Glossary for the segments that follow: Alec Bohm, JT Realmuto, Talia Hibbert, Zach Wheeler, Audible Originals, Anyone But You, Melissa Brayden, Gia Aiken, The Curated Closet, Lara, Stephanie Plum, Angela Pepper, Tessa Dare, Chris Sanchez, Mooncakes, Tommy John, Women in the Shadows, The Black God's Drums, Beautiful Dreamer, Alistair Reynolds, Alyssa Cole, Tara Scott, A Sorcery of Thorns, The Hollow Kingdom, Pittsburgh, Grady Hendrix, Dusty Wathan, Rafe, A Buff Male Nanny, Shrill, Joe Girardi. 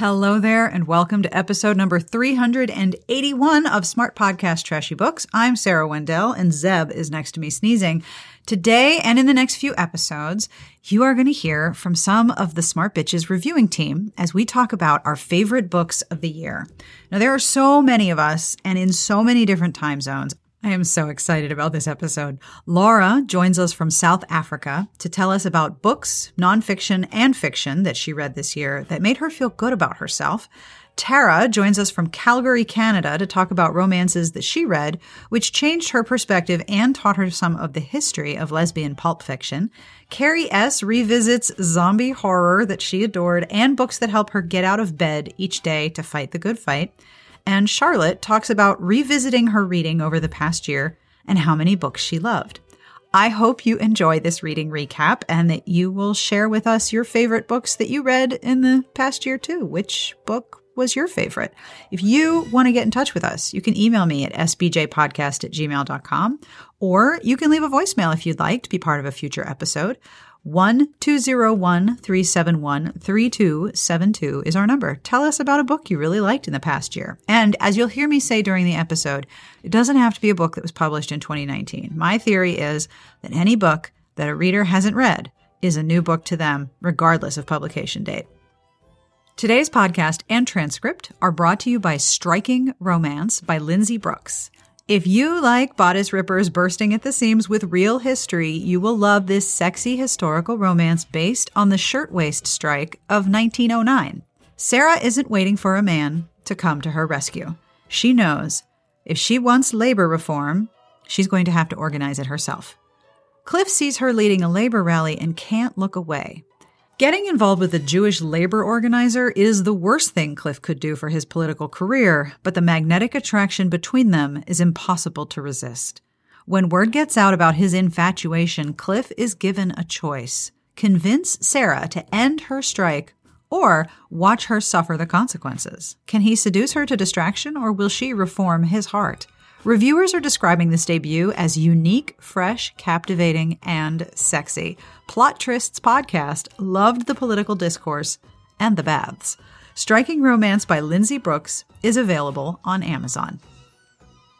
Hello there, and welcome to episode number 381 of Smart Podcast Trashy Books. I'm Sarah Wendell, and Zeb is next to me sneezing. Today and in the next few episodes, you are going to hear from some of the Smart Bitches reviewing team as we talk about our favorite books of the year. Now, there are so many of us and in so many different time zones. I am so excited about this episode. Laura joins us from South Africa to tell us about books, nonfiction, and fiction that she read this year that made her feel good about herself. Tara joins us from Calgary, Canada, to talk about romances that she read, which changed her perspective and taught her some of the history of lesbian pulp fiction. Carrie S. revisits zombie horror that she adored and books that help her get out of bed each day to fight the good fight. And Charlotte talks about revisiting her reading over the past year and how many books she loved. I hope you enjoy this reading recap and that you will share with us your favorite books that you read in the past year too. Which book was your favorite? If you want to get in touch with us, you can email me at sbjpodcast@gmail.com, or you can leave a voicemail if you'd like to be part of a future episode. 1-201-371-3272 is our number. Tell us about a book you really liked in the past year. And as you'll hear me say during the episode, it doesn't have to be a book that was published in 2019. My theory is that any book that a reader hasn't read is a new book to them, regardless of publication date. Today's podcast and transcript are brought to you by Striking Romance by Lindsay Brooks. If you like bodice rippers bursting at the seams with real history, you will love this sexy historical romance based on the shirtwaist strike of 1909. Sarah isn't waiting for a man to come to her rescue. She knows if she wants labor reform, she's going to have to organize it herself. Cliff sees her leading a labor rally and can't look away. Getting involved with a Jewish labor organizer is the worst thing Cliff could do for his political career, but the magnetic attraction between them is impossible to resist. When word gets out about his infatuation, Cliff is given a choice: convince Sarah to end her strike or watch her suffer the consequences. Can he seduce her to distraction, or will she reform his heart? Reviewers are describing this debut as unique, fresh, captivating, and sexy. Plot Trysts podcast loved the political discourse and the baths. Striking Romance by Lindsay Brooks is available on Amazon.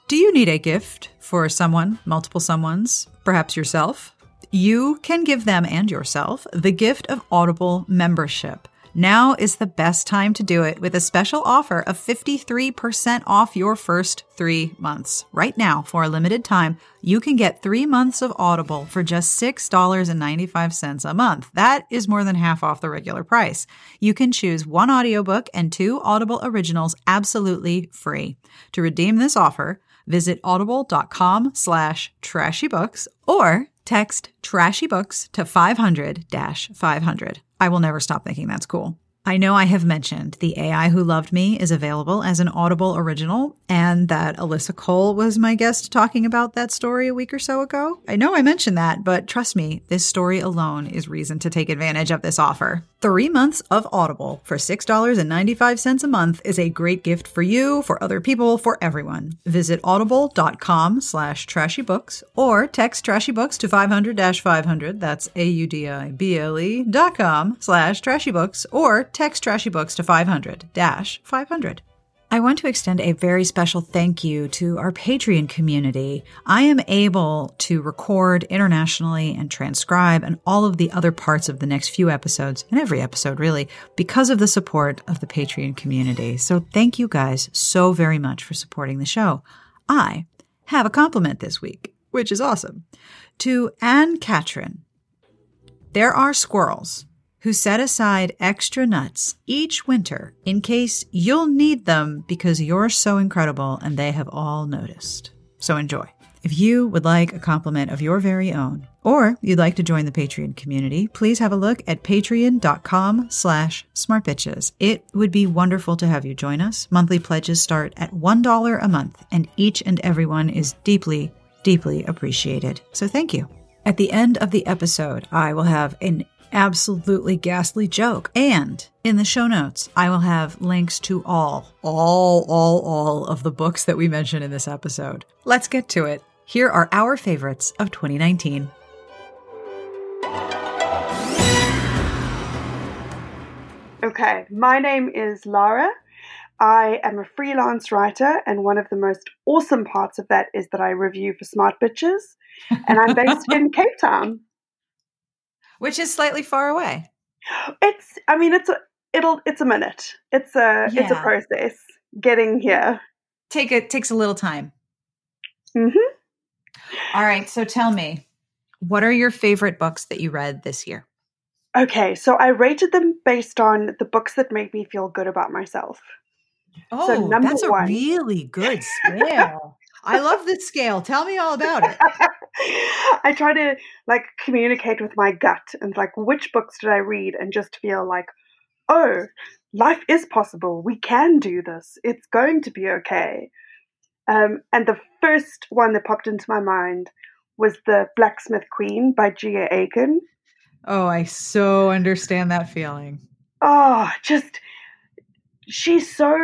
Do you need a gift for someone, multiple someones, perhaps yourself? You can give them and yourself the gift of Audible membership. Now is the best time to do it with a special offer of 53% off your first 3 months. Right now, for a limited time, you can get 3 months of Audible for just $6.95 a month. That is more than half off the regular price. You can choose one audiobook and two Audible originals absolutely free. To redeem this offer, visit audible.com/trashybooks or text trashybooks to 500-500. I will never stop thinking that's cool. I know I have mentioned The AI Who Loved Me is available as an Audible original, and that Alyssa Cole was my guest talking about that story a week or so ago. I know I mentioned that, but trust me, this story alone is reason to take advantage of this offer. 3 months of Audible for $6.95 a month is a great gift for you, for other people, for everyone. Visit audible.com/trashybooks or text trashybooks to 500-500. That's audible.com/trashybooks or text trashybooks to 500-500. I want to extend a very special thank you to our Patreon community. I am able to record internationally and transcribe and all of the other parts of the next few episodes, and every episode really, because of the support of the Patreon community. So thank you guys so very much for supporting the show. I have a compliment this week, which is awesome. To Ann Catron, there are squirrels who set aside extra nuts each winter in case you'll need them because you're so incredible and they have all noticed. So enjoy. If you would like a compliment of your very own, or you'd like to join the Patreon community, please have a look at patreon.com/smartbitches. It would be wonderful to have you join us. Monthly pledges start at $1 a month, and each and every one is deeply, deeply appreciated. So thank you. At the end of the episode, I will have an absolutely ghastly joke. And in the show notes, I will have links to all of the books that we mentioned in this episode. Let's get to it. Here are our favorites of 2019. Okay, my name is Lara. I am a freelance writer, and one of the most awesome parts of that is that I review for Smart Bitches, and I'm based in Cape Town. Which is slightly far away. It's a minute. It's a process getting here. Takes a little time. Mm-hmm. All right, so tell me, what are your favorite books that you read this year? Okay, so I rated them based on the books that make me feel good about myself. Oh, so that's a really good scale. I love this scale. Tell me all about it. I try to communicate with my gut and which books did I read and just feel oh, life is possible. We can do this. It's going to be okay. And the first one that popped into my mind was The Blacksmith Queen by Gia Aiken. Oh, I so understand that feeling. Oh, she's so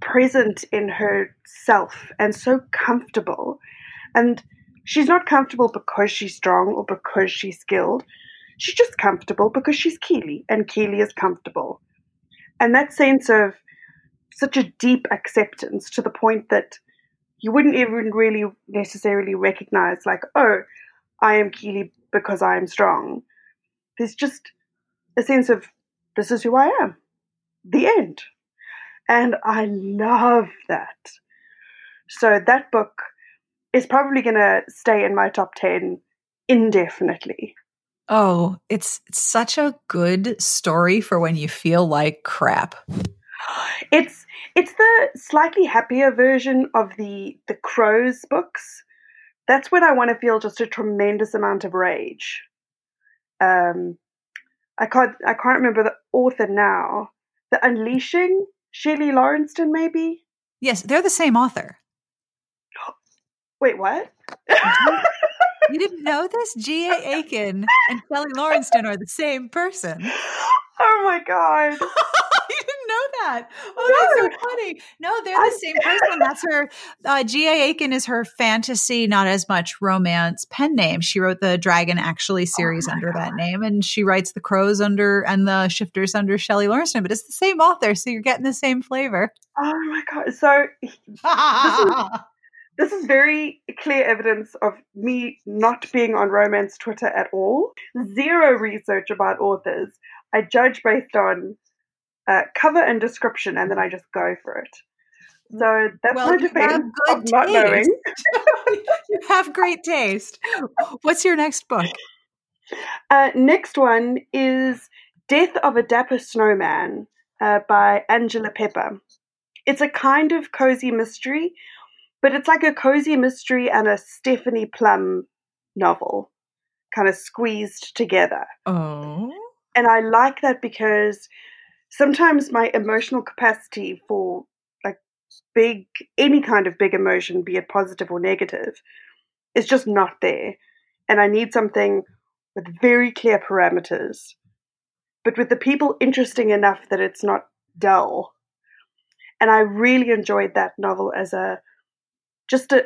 present in herself and so comfortable. And she's not comfortable because she's strong or because she's skilled. She's just comfortable because she's Keeley, and Keeley is comfortable. And that sense of such a deep acceptance to the point that you wouldn't even really necessarily recognize, oh, I am Keeley because I am strong. There's just a sense of, this is who I am. The end. And I love that. So that book is probably going to stay in my top 10 indefinitely. Oh, it's such a good story for when you feel like crap. It's the slightly happier version of the Crows books. That's when I want to feel just a tremendous amount of rage. I can't remember the author now. The Unleashing, Shelley Laurenston, maybe? Yes, they're the same author. Wait, what? You didn't know this? Gia Aiken and Shelley Laurenston are the same person. Oh, my God. You didn't know that? Oh, no. That's so funny. No, they're the same person. That's her. Gia Aiken is her fantasy, not as much romance pen name. She wrote the Dragon Actually series that name, and she writes the Crows and the Shifters under Shelley Laurenston, but it's the same author, so you're getting the same flavor. Oh, my God. So this is very clear evidence of me not being on romance Twitter at all. Zero research about authors. I judge based on cover and description, and then I just go for it. So that's my defense of not knowing. You have great taste. What's your next book? Next one is Death of a Dapper Snowman by Angela Pepper. It's a kind of cozy mystery, but it's like a cozy mystery and a Stephanie Plum novel kind of squeezed together. Oh. And I like that because sometimes my emotional capacity for any kind of big emotion, be it positive or negative, is just not there. And I need something with very clear parameters, but with the people interesting enough that it's not dull. And I really enjoyed that novel as a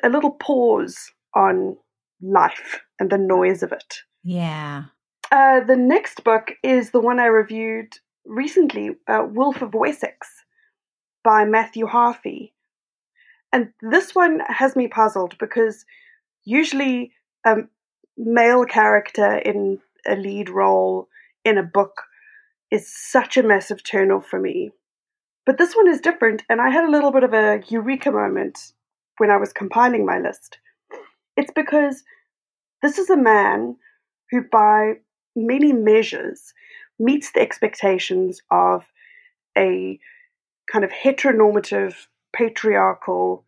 little pause on life and the noise of it. Yeah. The next book is the one I reviewed recently, Wolf of Wessex by Matthew Harvey. And this one has me puzzled because usually a male character in a lead role in a book is such a massive turn-off for me. But this one is different, and I had a little bit of a eureka moment when I was compiling my list. It's because this is a man who, by many measures, meets the expectations of a kind of heteronormative, patriarchal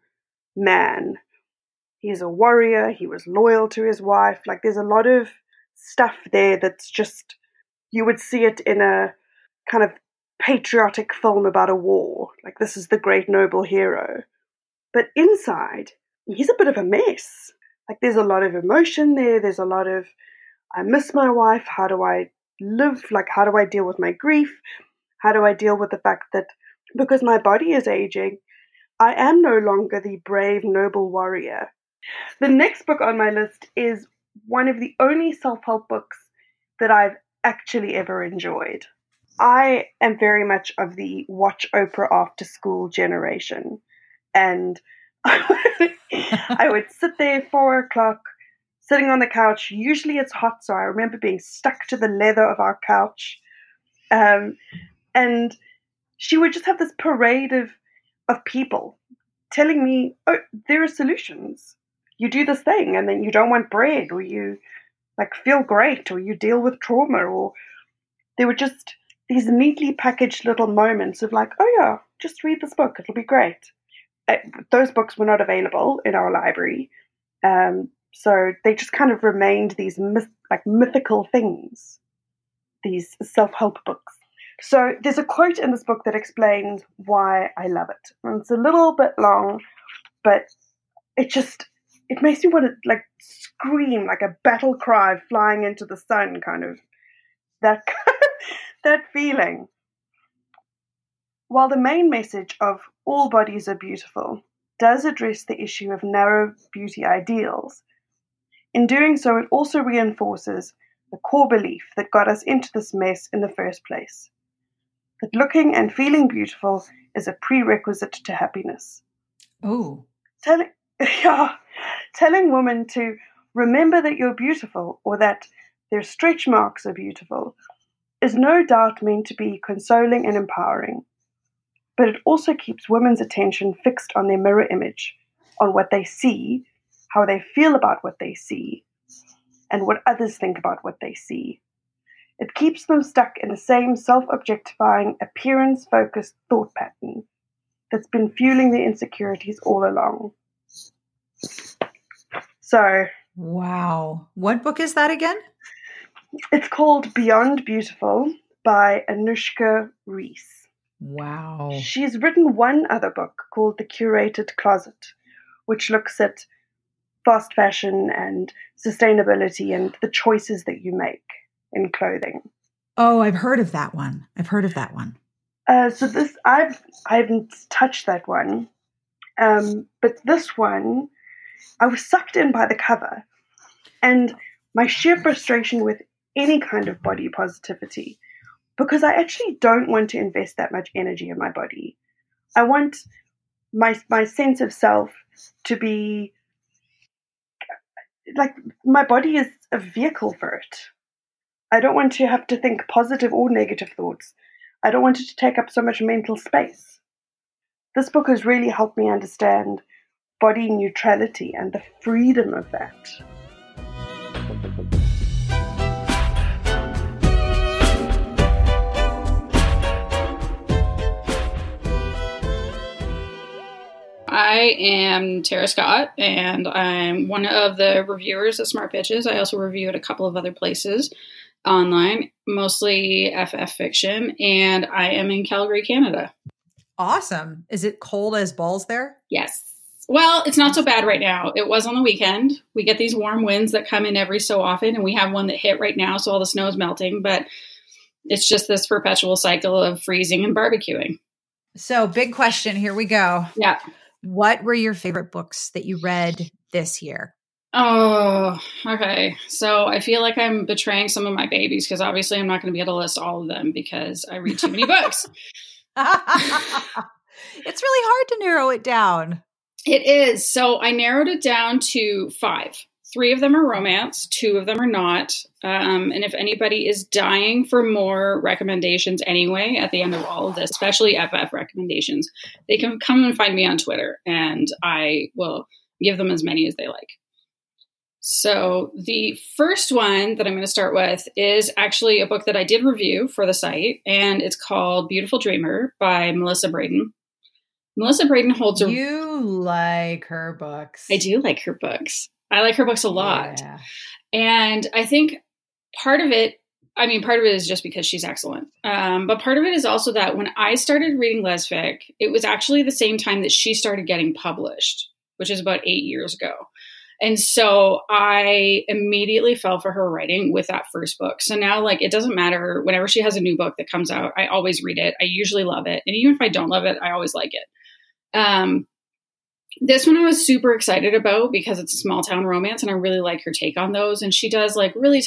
man. He's a warrior. He was loyal to his wife. There's a lot of stuff there that's just, you would see it in a kind of patriotic film about a war. This is the great noble hero. But inside, he's a bit of a mess. There's a lot of emotion there. There's a lot of, I miss my wife. How do I live? How do I deal with my grief? How do I deal with the fact that because my body is aging, I am no longer the brave, noble warrior? The next book on my list is one of the only self-help books that I've actually ever enjoyed. I am very much of the watch Oprah after school generation, and I would sit there 4 o'clock, sitting on the couch. Usually it's hot, so I remember being stuck to the leather of our couch, and she would just have this parade of people telling me, oh, there are solutions. You do this thing and then you don't want bread, or you like feel great, or you deal with trauma, or there were just these neatly packaged little moments of like, oh yeah, just read this book. It'll be great. Those books were not available in our library. So they just kind of remained these mythical things, these self-help books. So there's a quote in this book that explains why I love it. And it's a little bit long, but it makes me want to like scream like a battle cry flying into the sun, kind of that feeling. While the main message of all bodies are beautiful does address the issue of narrow beauty ideals, in doing so it also reinforces the core belief that got us into this mess in the first place, that looking and feeling beautiful is a prerequisite to happiness. Oh. Telling women to remember that you're beautiful, or that their stretch marks are beautiful, is no doubt meant to be consoling and empowering, but it also keeps women's attention fixed on their mirror image, on what they see, how they feel about what they see, and what others think about what they see. It keeps them stuck in the same self-objectifying, appearance-focused thought pattern that's been fueling their insecurities all along. So, wow. What book is that again? It's called Beyond Beautiful by Anushka Reese. Wow. She's written one other book called The Curated Closet, which looks at fast fashion and sustainability and the choices that you make in clothing. Oh, I've heard of that one. So this, I haven't touched that one. But this one, I was sucked in by the cover and my sheer frustration with any kind of body positivity, because I actually don't want to invest that much energy in my body. I want my sense of self to be like, my body is a vehicle for it. I don't want to have to think positive or negative thoughts. I don't want it to take up so much mental space. This book has really helped me understand body neutrality and the freedom of that. I am Tara Scott, and I'm one of the reviewers at Smart Pitches. I also review at a couple of other places online, mostly FF fiction, and I am in Calgary, Canada. Awesome. Is it cold as balls there? Yes. Well, it's not so bad right now. It was on the weekend. We get these warm winds that come in every so often, and we have one that hit right now, so all the snow is melting, but it's just this perpetual cycle of freezing and barbecuing. So, big question. Here we go. Yeah. What were your favorite books that you read this year? Oh, okay. So I feel like I'm betraying some of my babies, because obviously I'm not going to be able to list all of them because I read too many books. It's really hard to narrow it down. It is. So I narrowed it down to 5. 3 of them are romance. 2 of them are not. And if anybody is dying for more recommendations anyway, at the end of all of this, especially FF recommendations, they can come and find me on Twitter and I will give them as many as they like. So the first one that I'm going to start with is actually a book that I did review for the site, and it's called Beautiful Dreamer by Melissa Brayden. Melissa Brayden holds a... You like her books. I do like her books. I like her books a lot. Yeah. And I think part of it is just because she's excellent. But part of it is also that when I started reading Lesfic, it was actually the same time that she started getting published, which is about 8 years ago. And so I immediately fell for her writing with that first book. So now, like, it doesn't matter. Whenever she has a new book that comes out, I always read it. I usually love it. And even if I don't love it, I always like it. This one I was super excited about because it's a small town romance and I really like her take on those. And she does like really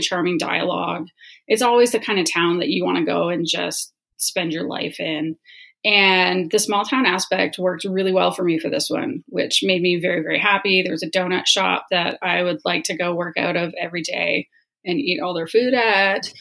charming dialogue. It's always the kind of town that you want to go and just spend your life in. And the small town aspect worked really well for me for this one, which made me very, very happy. There was a donut shop that I would like to go work out of every day and eat all their food at.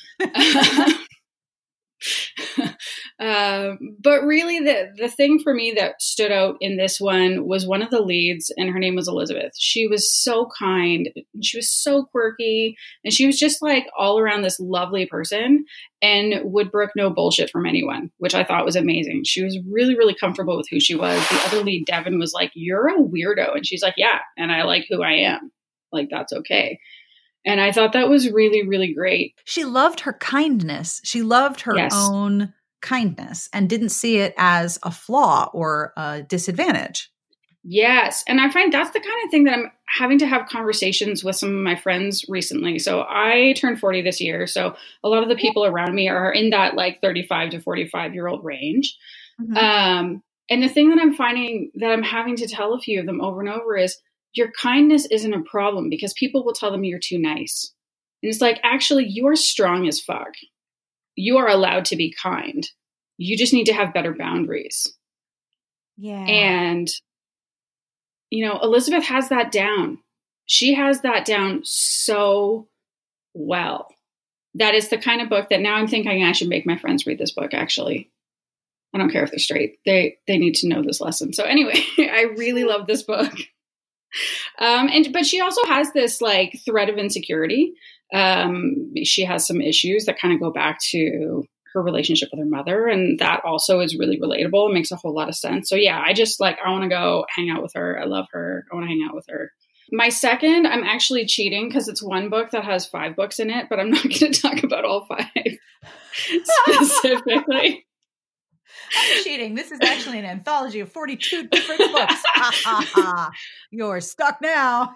But really the thing for me that stood out in this one was one of the leads, and her name was Elizabeth. She was so kind. She was so quirky, and she was just like all around this lovely person and would brook no bullshit from anyone, which I thought was amazing. She was really, really comfortable with who she was. The other lead, Devin, was like, "You're a weirdo." And she's like, "Yeah. And I like who I am. Like, that's okay." And I thought that was really, really great. She loved her kindness. She loved her own kindness and didn't see it as a flaw or a disadvantage. Yes. And I find that's the kind of thing that I'm having to have conversations with some of my friends recently. So I turned 40 this year. So a lot of the people around me are in that like 35 to 45-year-old range. Mm-hmm. And the thing that I'm finding that I'm having to tell a few of them over and over is, your kindness isn't a problem because people will tell them you're too nice. And it's like, actually, you are strong as fuck. You are allowed to be kind. You just need to have better boundaries. Yeah. And, you know, Elizabeth has that down. She has that down so well. That is the kind of book that now I'm thinking I should make my friends read this book, actually. I don't care if they're straight. They need to know this lesson. So anyway, I really love this book. But she also has this like thread of insecurity. She has some issues that kind of go back to her relationship with her mother. And that also is really relatable. It makes a whole lot of sense. So yeah, I just like, I want to go hang out with her. I love her. I want to hang out with her. My second, I'm actually cheating because it's one book that has 5 books in it, but I'm not going to talk about all 5 specifically. I'm cheating. This is actually an anthology of 42 different books. You're stuck now.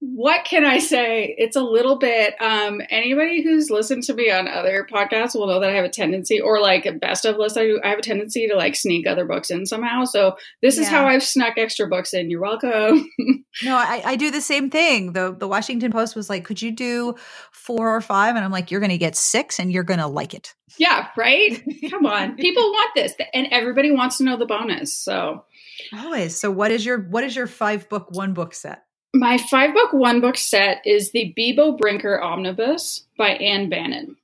What can I say? It's a little bit, anybody who's listened to me on other podcasts will know that I have a tendency, or like a best of list, I have a tendency to like sneak other books in somehow. So this is how I've snuck extra books in. You're welcome. No, I do the same thing. The Washington Post was like, could you do 4 or 5? And I'm like, you're going to get 6 and you're going to like it. Yeah, right? Come on. People want this. And everybody wants to know the bonus. So always. So what is your 5-book, 1-book set? My 5-book, 1-book set is the Bebo Brinker Omnibus by Ann Bannon.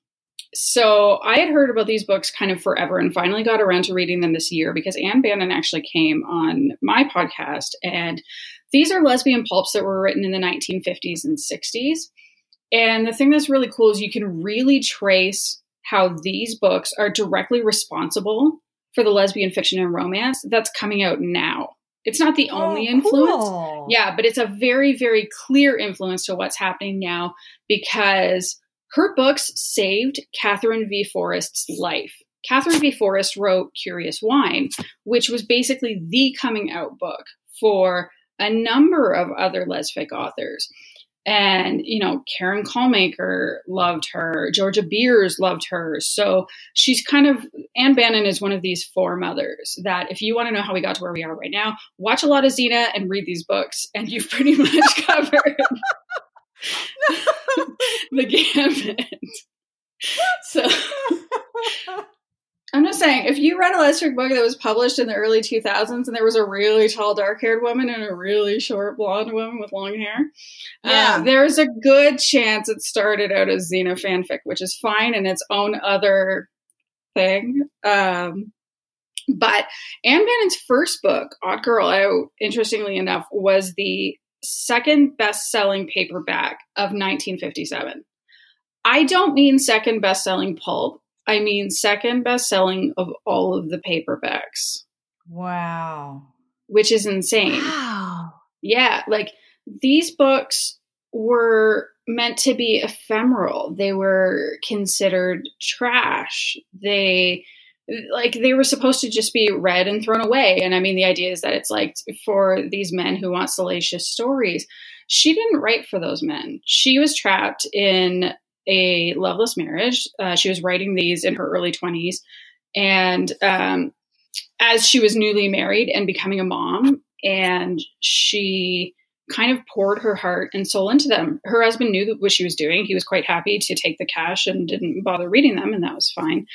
So I had heard about these books kind of forever and finally got around to reading them this year because Ann Bannon actually came on my podcast. And these are lesbian pulps that were written in the 1950s and 60s. And the thing that's really cool is you can really trace how these books are directly responsible for the lesbian fiction and romance that's coming out now. It's not the only influence. Cool. Yeah, but it's a very, very clear influence to what's happening now because her books saved Catherine V. Forrest's life. Catherine V. Forrest wrote Curious Wine, which was basically the coming out book for a number of other lesbian authors. And, you know, Karen Callmaker loved her. Georgia Beers loved her. So she's kind of, Ann Bannon is one of these foremothers that if you want to know how we got to where we are right now, watch a lot of Xena and read these books. And you've pretty much covered the gamut. So I'm just saying, if you read a lesbian book that was published in the early 2000s and there was a really tall, dark-haired woman and a really short, blonde woman with long hair, there's a good chance it started out as Xena fanfic, which is fine in its own other thing. But Ann Bannon's first book, Odd Girl Out, interestingly enough, was the second best-selling paperback of 1957. I don't mean second best-selling pulp. I mean, second best-selling of all of the paperbacks. Wow. Which is insane. Wow. Yeah. Like, these books were meant to be ephemeral. They were considered trash. They were supposed to just be read and thrown away. And I mean, the idea is that it's like for these men who want salacious stories. She didn't write for those men. She was trapped in a loveless marriage. She was writing these in her early 20s. And as she was newly married and becoming a mom, and she kind of poured her heart and soul into them. Her husband knew what she was doing. He was quite happy to take the cash and didn't bother reading them, and that was fine.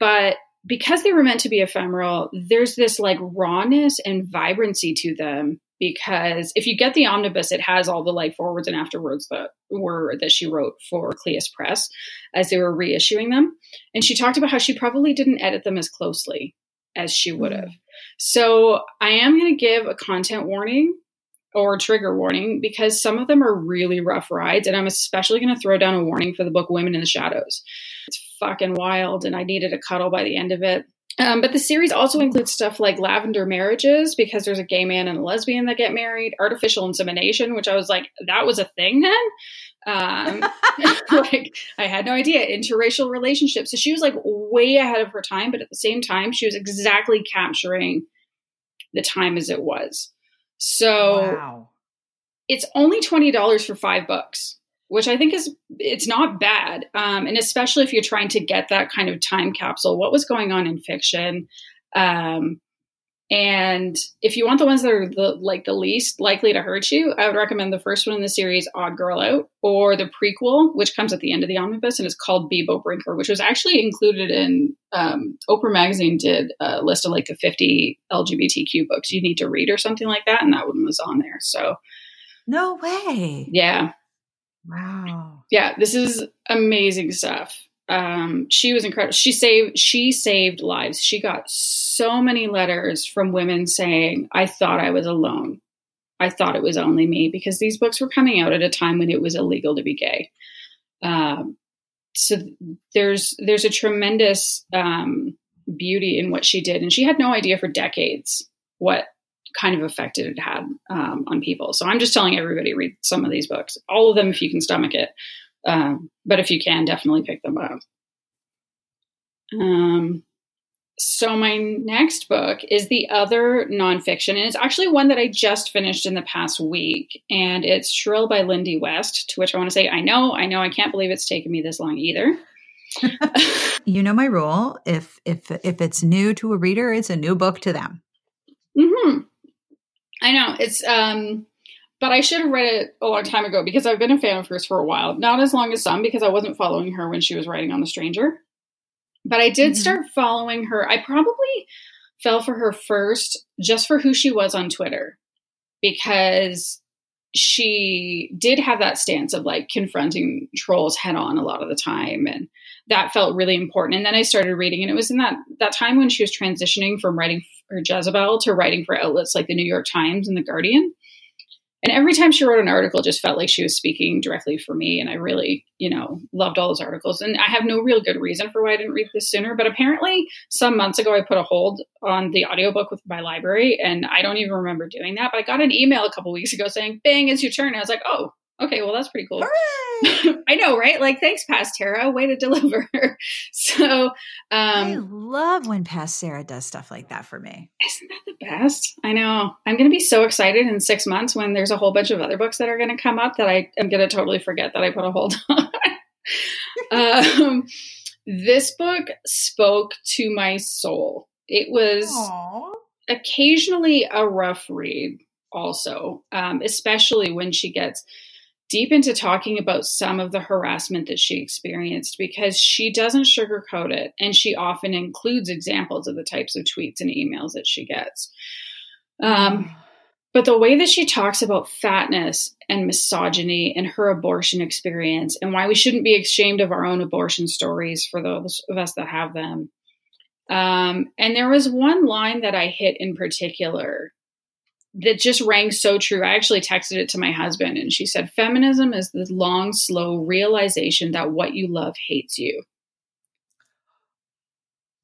But because they were meant to be ephemeral, there's this like rawness and vibrancy to them, because if you get the omnibus, it has all the like forwards and afterwards that she wrote for Cleus Press as they were reissuing them. And she talked about how she probably didn't edit them as closely as she would have. So I am going to give a content warning or trigger warning, because some of them are really rough rides. And I'm especially going to throw down a warning for the book Women in the Shadows. It's fucking wild, and I needed a cuddle by the end of it. But the series also includes stuff like lavender marriages, because there's a gay man and a lesbian that get married, artificial insemination, which I was like, that was a thing then? Like, I had no idea. Interracial relationships. So she was like way ahead of her time, but at the same time, she was exactly capturing the time as it was. So wow. It's only $20 for 5 books. Which I think it's not bad. And especially if you're trying to get that kind of time capsule, what was going on in fiction. And if you want the ones that are the least likely to hurt you, I would recommend the first one in the series, Odd Girl Out, or the prequel, which comes at the end of the omnibus and is called Bebo Brinker, which was actually included in Oprah Magazine did a list of like the 50 LGBTQ books you need to read or something like that. And that one was on there. So no way. Yeah. Wow. Yeah, this is amazing stuff. She was incredible. She saved lives. She got so many letters from women saying, I thought I was alone. I thought it was only me, because these books were coming out at a time when it was illegal to be gay. So there's a tremendous beauty in what she did. And she had no idea for decades what kind of effect it had on people. So I'm just telling everybody, read some of these books, all of them, if you can stomach it. But if you can, definitely pick them up. So my next book is the other nonfiction, and it's actually one that I just finished in the past week, and it's Shrill by Lindy West, to which I want to say, I know, I can't believe it's taken me this long either. You know my rule. If it's new to a reader, it's a new book to them. Mm-hmm. I know it's, but I should have read it a long time ago, because I've been a fan of hers for a while, not as long as some, because I wasn't following her when she was writing on The Stranger, but I did start following her. I probably fell for her first just for who she was on Twitter, because she did have that stance of like confronting trolls head on a lot of the time. And that felt really important. And then I started reading, and it was in that time when she was transitioning from writing for Jezebel to writing for outlets like the New York Times and the Guardian. And every time she wrote an article, it just felt like she was speaking directly for me. And I really, loved all those articles. And I have no real good reason for why I didn't read this sooner. But apparently some months ago, I put a hold on the audiobook with my library, and I don't even remember doing that. But I got an email a couple weeks ago saying, bang, it's your turn. And I was like, oh, okay, well, that's pretty cool. I know, right? Like, thanks, Past Sarah. Way to deliver. So I love when Past Sarah does stuff like that for me. Isn't that the best? I know. I'm going to be so excited in 6 months when there's a whole bunch of other books that are going to come up that I am going to totally forget that I put a hold on. This book spoke to my soul. It was occasionally a rough read also, especially when she gets deep into talking about some of the harassment that she experienced, because she doesn't sugarcoat it. And she often includes examples of the types of tweets and emails that she gets. But the way that she talks about fatness and misogyny and her abortion experience, and why we shouldn't be ashamed of our own abortion stories for those of us that have them. And there was one line that I hit in particular that just rang so true. I actually texted it to my husband, and she said, feminism is the long, slow realization that what you love hates you.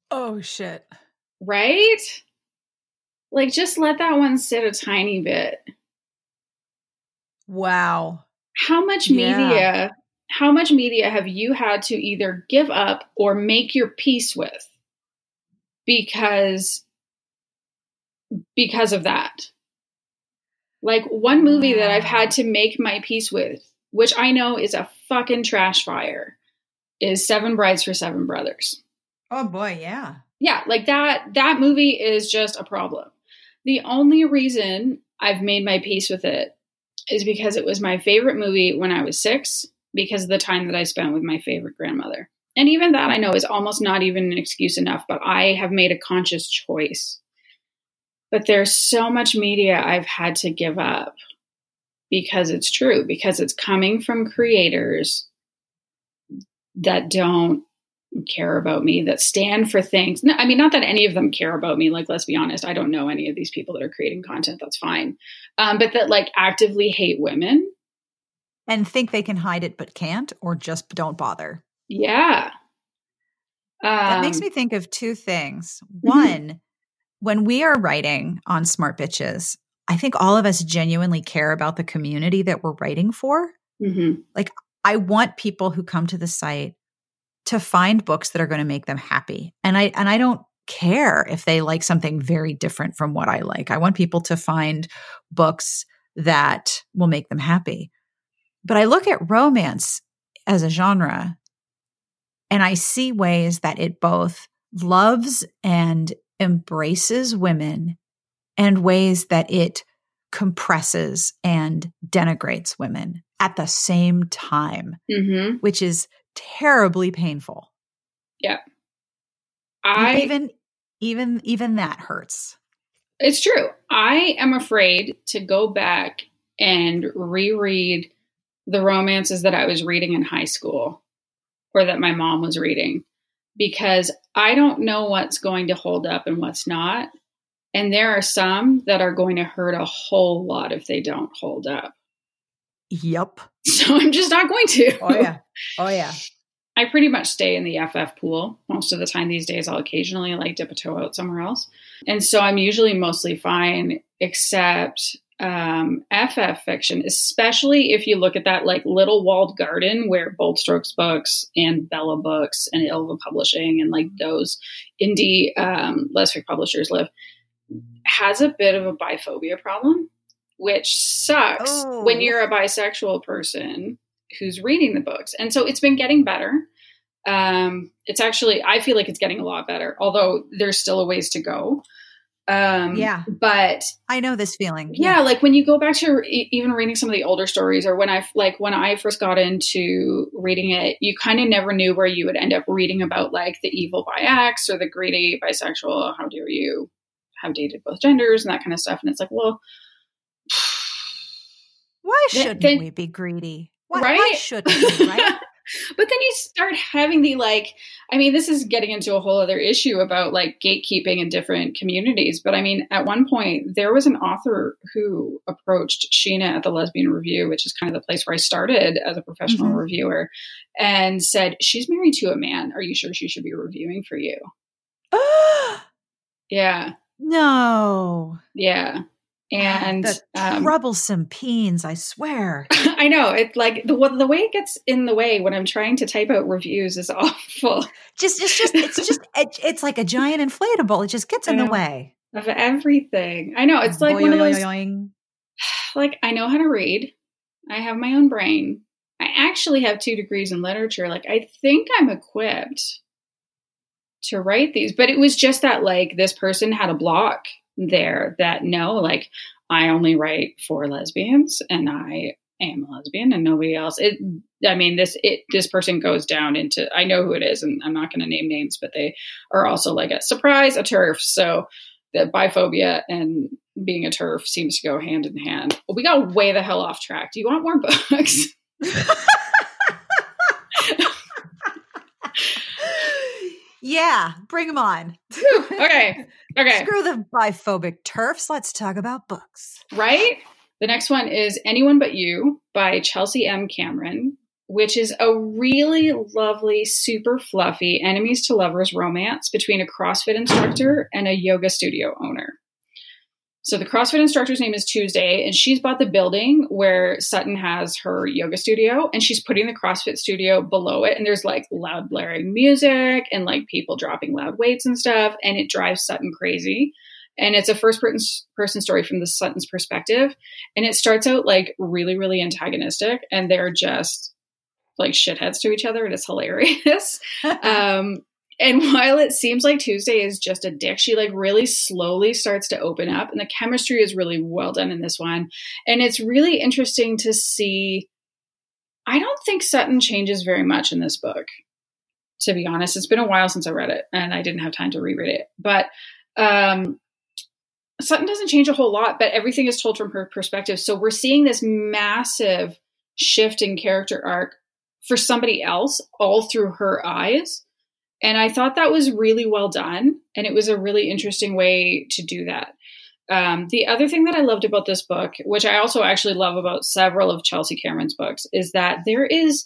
Oh, shit. Right? Like, just let that one sit a tiny bit. Wow. How much media have you had to either give up or make your peace with because of that? Like, one movie that I've had to make my peace with, which I know is a fucking trash fire, is Seven Brides for Seven Brothers. Oh boy, yeah. Yeah, like that movie is just a problem. The only reason I've made my peace with it is because it was my favorite movie when I was 6, because of the time that I spent with my favorite grandmother. And even that, I know, is almost not even an excuse enough, but I have made a conscious choice. But there's so much media I've had to give up because it's true, because it's coming from creators that don't care about me, that stand for things. No, I mean, not that any of them care about me. Like, let's be honest, I don't know any of these people that are creating content. That's fine. But that like actively hate women. And think they can hide it, but can't, or just don't bother. Yeah. That makes me think of two things. One, when we are writing on Smart Bitches, I think all of us genuinely care about the community that we're writing for. Mm-hmm. Like, I want people who come to the site to find books that are going to make them happy. And I don't care if they like something very different from what I like. I want people to find books that will make them happy. But I look at romance as a genre and I see ways that it both loves and embraces women and ways that it compresses and denigrates women at the same time, which is terribly painful. Yeah. Even that hurts. It's true. I am afraid to go back and reread the romances that I was reading in high school or that my mom was reading, because I don't know what's going to hold up and what's not. And there are some that are going to hurt a whole lot if they don't hold up. Yep. So I'm just not going to. Oh, yeah. Oh, yeah. I pretty much stay in the FF pool most of the time these days. I'll occasionally like dip a toe out somewhere else. And so I'm usually mostly fine, except FF fiction, especially if you look at that like little walled garden where Bold Strokes Books and Bella Books and Ilva Publishing and like those indie lesbian publishers live, has a bit of a biphobia problem, which sucks when you're a bisexual person who's reading the books. And so it's been getting better. It's actually, I feel like it's getting a lot better, although there's still a ways to go. Yeah, but I know this feeling. Yeah. Like when you go back to even reading some of the older stories, or when I first got into reading it, you kind of never knew where you would end up reading about like the evil bi ex or the greedy bisexual, how dare you have dated both genders and that kind of stuff. And it's like, well, why shouldn't we be greedy? Right? Why shouldn't we, right? But then you start having the like, I mean, this is getting into a whole other issue about like gatekeeping in different communities. But I mean, at one point there was an author who approached Sheena at the Lesbian Review, which is kind of the place where I started as a professional reviewer, and said, she's married to a man. Are you sure she should be reviewing for you? Yeah. No. Yeah. And the troublesome peens, I swear. I know. It's like the way it gets in the way when I'm trying to type out reviews is awful. It's like a giant inflatable. It just gets in the way of everything. I know. It's like one of those. Like, I know how to read. I have my own brain. I actually have 2 degrees in literature. Like, I think I'm equipped to write these, but it was just that like this person had a block there that I only write for lesbians and I am a lesbian and nobody else. This person goes down into, I know who it is and I'm not going to name names, but they are also like a TERF. So the biphobia and being a TERF seems to go hand in hand. We got way the hell off track. Do you want more books? Yeah, bring them on. Okay. Screw the biphobic TERFs. Let's talk about books. Right? The next one is Anyone But You by Chelsea M. Cameron, which is a really lovely, super fluffy enemies to lovers romance between a CrossFit instructor and a yoga studio owner. So the CrossFit instructor's name is Tuesday, and she's bought the building where Sutton has her yoga studio, and she's putting the CrossFit studio below it. And there's like loud blaring music and like people dropping loud weights and stuff. And it drives Sutton crazy. And it's a first person story from the Sutton's perspective. And it starts out like really, really antagonistic. And they're just like shitheads to each other. And it's hilarious. And while it seems like Tuesday is just a dick, she like really slowly starts to open up, and the chemistry is really well done in this one. And it's really interesting to see. I don't think Sutton changes very much in this book, to be honest. It's been a while since I read it, and I didn't have time to reread it. But Sutton doesn't change a whole lot, but everything is told from her perspective. So we're seeing this massive shift in character arc for somebody else all through her eyes. And I thought that was really well done. And it was a really interesting way to do that. The other thing that I loved about this book, which I also actually love about several of Chelsea Cameron's books, is that there is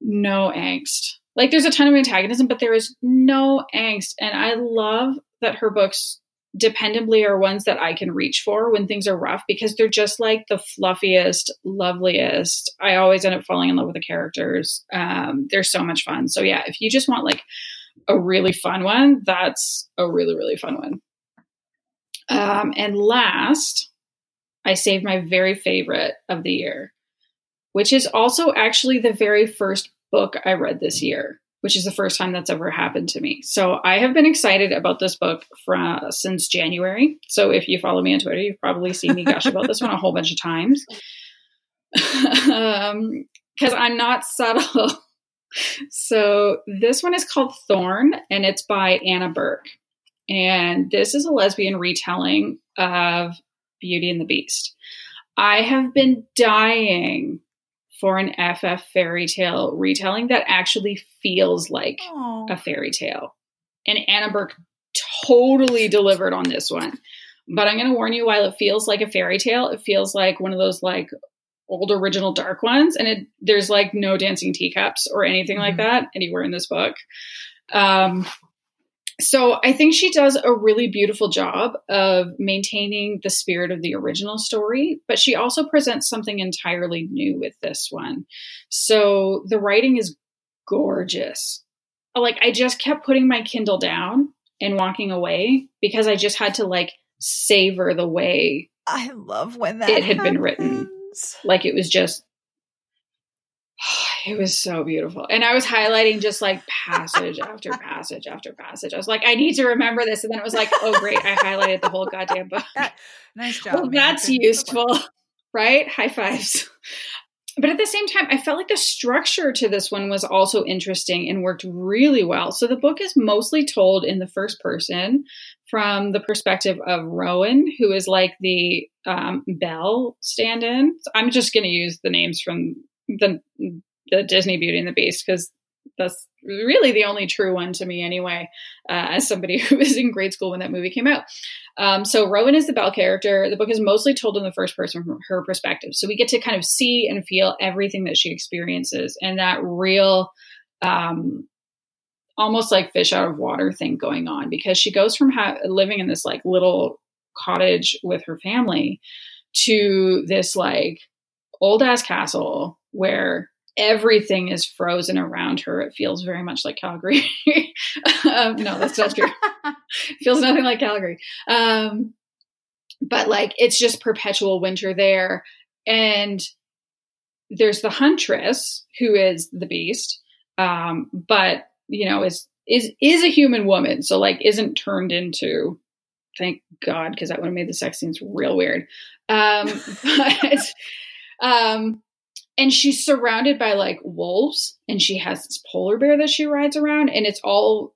no angst. Like, there's a ton of antagonism, but there is no angst. And I love that her books dependably are ones that I can reach for when things are rough, because they're just like the fluffiest, loveliest. I always end up falling in love with the characters. They're so much fun. So yeah, if you just want like a really fun one, that's a really, really fun one. And last, I saved my very favorite of the year, which is also actually the very first book I read this year, which is the first time that's ever happened to me. So I have been excited about this book since January. So if you follow me on Twitter, you've probably seen me gush about this one a whole bunch of times, because I'm not subtle. So this one is called Thorn, and it's by Anna Burke. And this is a lesbian retelling of Beauty and the Beast. I have been dying for an FF fairy tale retelling that actually feels like a fairy tale. And Anna Burke totally delivered on this one. But I'm going to warn you, while it feels like a fairy tale, it feels like one of those like old original dark ones. And there's like no dancing teacups or anything like that anywhere in this book. So I think she does a really beautiful job of maintaining the spirit of the original story, but she also presents something entirely new with this one. So the writing is gorgeous. Like, I just kept putting my Kindle down and walking away because I just had to like savor the way I love when that it had happens. Been written. Like, it was just, it was so beautiful. And I was highlighting just like passage after passage after passage. I was like, I need to remember this. And then it was like, oh great, I highlighted the whole goddamn book. Nice job. Well, that's useful, right? High fives. But at the same time, I felt like the structure to this one was also interesting and worked really well. So the book is mostly told in the first person from the perspective of Rowan, who is like the Belle stand-in. So I'm just going to use the names from the Disney Beauty and the Beast, because that's really the only true one to me anyway, as somebody who was in grade school when that movie came out. So Rowan is the Belle character. The book is mostly told in the first person from her perspective. So we get to kind of see and feel everything that she experiences, and that real almost like fish out of water thing going on, because she goes from living in this like little cottage with her family to this like old ass castle where everything is frozen around her. It feels very much like Calgary. No, that's not true. It feels nothing like Calgary. But like, it's just perpetual winter there. And there's the huntress, who is the beast. But you know, is a human woman. So like, isn't turned into, thank God, because that would have made the sex scenes real weird. And she's surrounded by like wolves, and she has this polar bear that she rides around, and it's all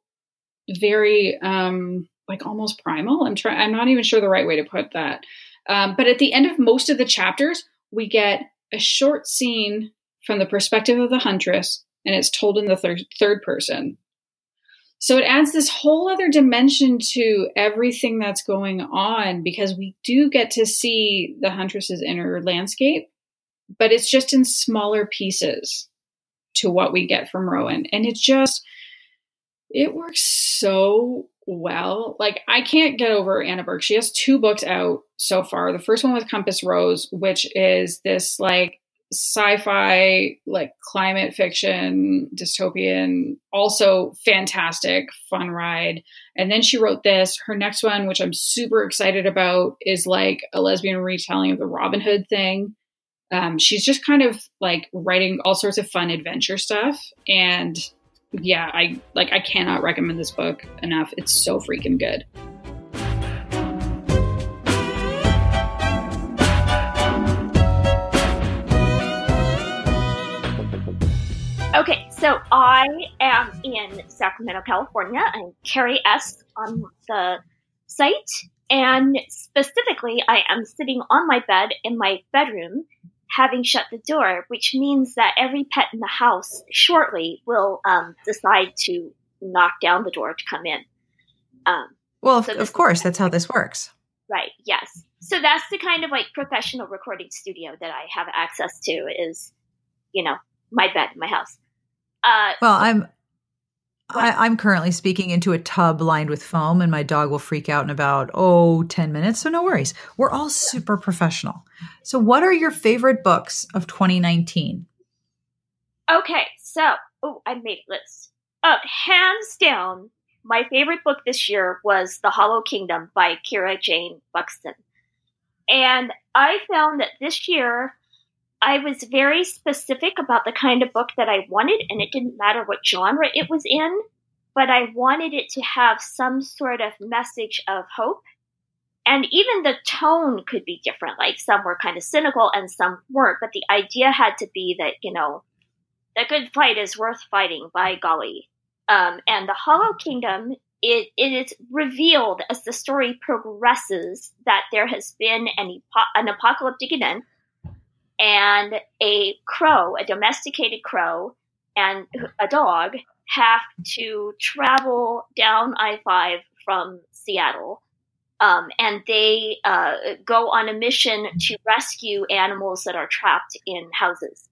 very, like almost primal. I'm not even sure the right way to put that. But at the end of most of the chapters, we get a short scene from the perspective of the huntress, and it's told in the third person. So it adds this whole other dimension to everything that's going on, because we do get to see the huntress's inner landscape, but it's just in smaller pieces to what we get from Rowan. And it works so well. Like, I can't get over Anna Burke. She has two books out so far. The first one was Compass Rose, which is this like sci-fi, like climate fiction, dystopian, also fantastic, fun ride. And then she wrote this. Her next one, which I'm super excited about, is like a lesbian retelling of the Robin Hood thing. She's just kind of like writing all sorts of fun adventure stuff. And yeah, I cannot recommend this book enough. It's so freaking good. Okay, so I am in Sacramento, California. I'm Carrie S. on the site. And specifically, I am sitting on my bed in my bedroom, having shut the door, which means that every pet in the house shortly will decide to knock down the door to come in. Of course, that's how this works. Right, yes. So that's the kind of professional recording studio that I have access to is, my bed in my house. I'm currently speaking into a tub lined with foam, and my dog will freak out in about 10 minutes. So no worries. We're all super professional. So what are your favorite books of 2019? Okay. So, I made a list. Hands down, my favorite book this year was The Hollow Kingdom by Kira Jane Buxton. And I found that this year I was very specific about the kind of book that I wanted, and it didn't matter what genre it was in, but I wanted it to have some sort of message of hope. And even the tone could be different. Some were kind of cynical and some weren't, but the idea had to be that, the good fight is worth fighting, by golly. And The Hollow Kingdom, it is revealed as the story progresses that there has been an apocalyptic event, and a domesticated crow, and a dog have to travel down I-5 from Seattle. And they go on a mission to rescue animals that are trapped in houses.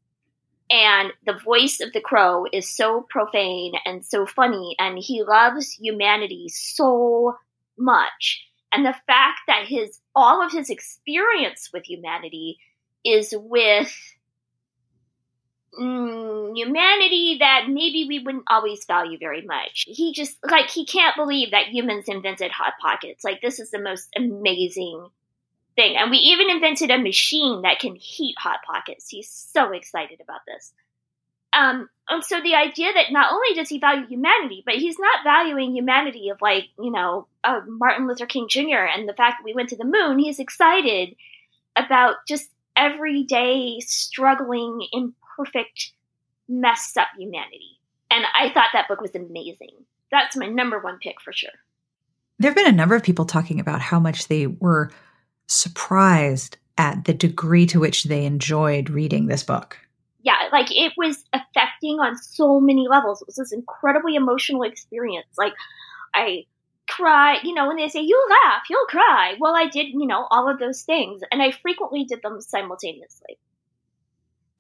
And the voice of the crow is so profane and so funny, and he loves humanity so much. And the fact that all of his experience with humanity is with humanity that maybe we wouldn't always value very much. He just, he can't believe that humans invented Hot Pockets. This is the most amazing thing. And we even invented a machine that can heat Hot Pockets. He's so excited about this. And so the idea that not only does he value humanity, but he's not valuing humanity of Martin Luther King Jr. and the fact that we went to the moon. He's excited about just everyday, struggling, imperfect, messed up humanity. And I thought that book was amazing. That's my number one pick for sure. There have been a number of people talking about how much they were surprised at the degree to which they enjoyed reading this book. Yeah, it was affecting on so many levels. It was this incredibly emotional experience. I cry, when they say, you laugh, you'll cry. Well, I did, all of those things. And I frequently did them simultaneously.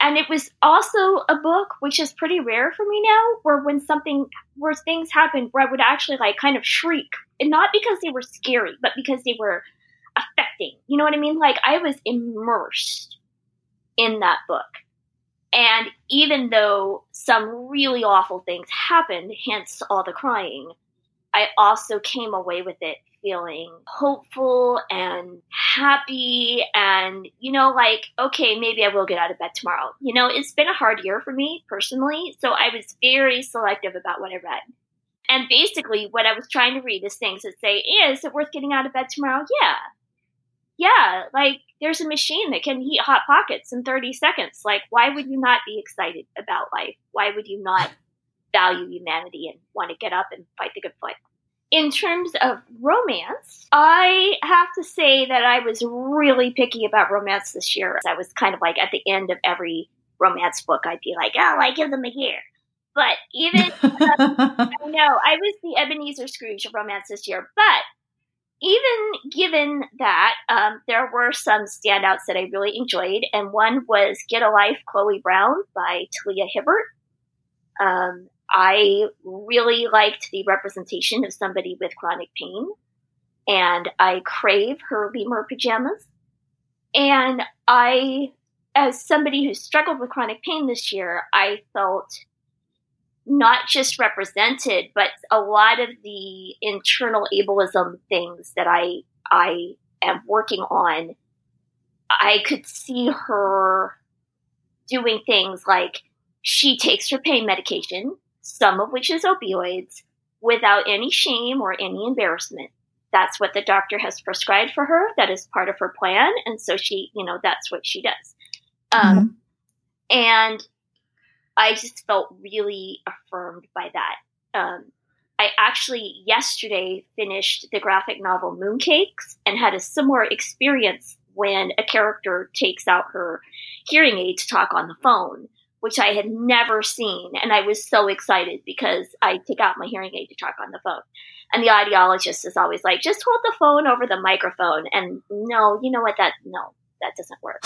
And it was also a book, which is pretty rare for me now, where things happened, where I would actually kind of shriek. And not because they were scary, but because they were affecting. You know what I mean? I was immersed in that book. And even though some really awful things happened, hence all the crying, I also came away with it feeling hopeful and happy and, okay, maybe I will get out of bed tomorrow. It's been a hard year for me personally, so I was very selective about what I read. And basically what I was trying to read is things that say, is it worth getting out of bed tomorrow? Yeah, there's a machine that can heat Hot Pockets in 30 seconds. Why would you not be excited about life? Why would you not value humanity and want to get up and fight the good fight? In terms of romance, I have to say that I was really picky about romance this year. I was kind of at the end of every romance book, I'd be I give them a year. But even, I know, I was the Ebenezer Scrooge of romance this year. But even given that, there were some standouts that I really enjoyed. And one was Get a Life, Chloe Brown by Talia Hibbert. I really liked the representation of somebody with chronic pain, and I crave her lemur pajamas. And I, as somebody who struggled with chronic pain this year, I felt not just represented, but a lot of the internal ableism things that I am working on, I could see her doing things like she takes her pain medication, some of which is opioids, without any shame or any embarrassment. That's what the doctor has prescribed for her. That is part of her plan. And so she, you know, that's what she does. And I just felt really affirmed by that. I actually yesterday finished the graphic novel Mooncakes and had a similar experience when a character takes out her hearing aid to talk on the phone, which I had never seen. And I was so excited because I take out my hearing aid to talk on the phone. And the audiologist is always like, just hold the phone over the microphone. And no, you know what? That doesn't work.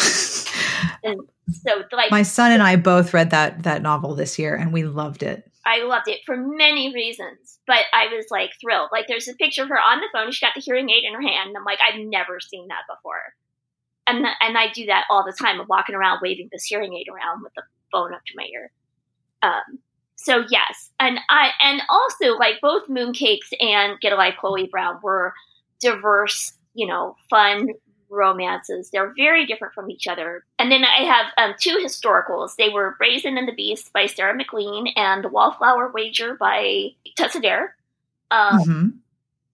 And so, like, my son and I both read that novel this year and we loved it. I loved it for many reasons, but I was like thrilled. Like, there's a picture of her on the phone. She's got the hearing aid in her hand. And I'm like, I've never seen that before. And I do that all the time. I'm walking around waving this hearing aid around with the phone up to my ear. So yes. And also, like, both Mooncakes and Get a Life, Chloe Brown were diverse, you know, fun romances. They're very different from each other. And then I have two historicals. They were Raisin and the Beast by Sarah McLean and The Wallflower Wager by Tessa Dare.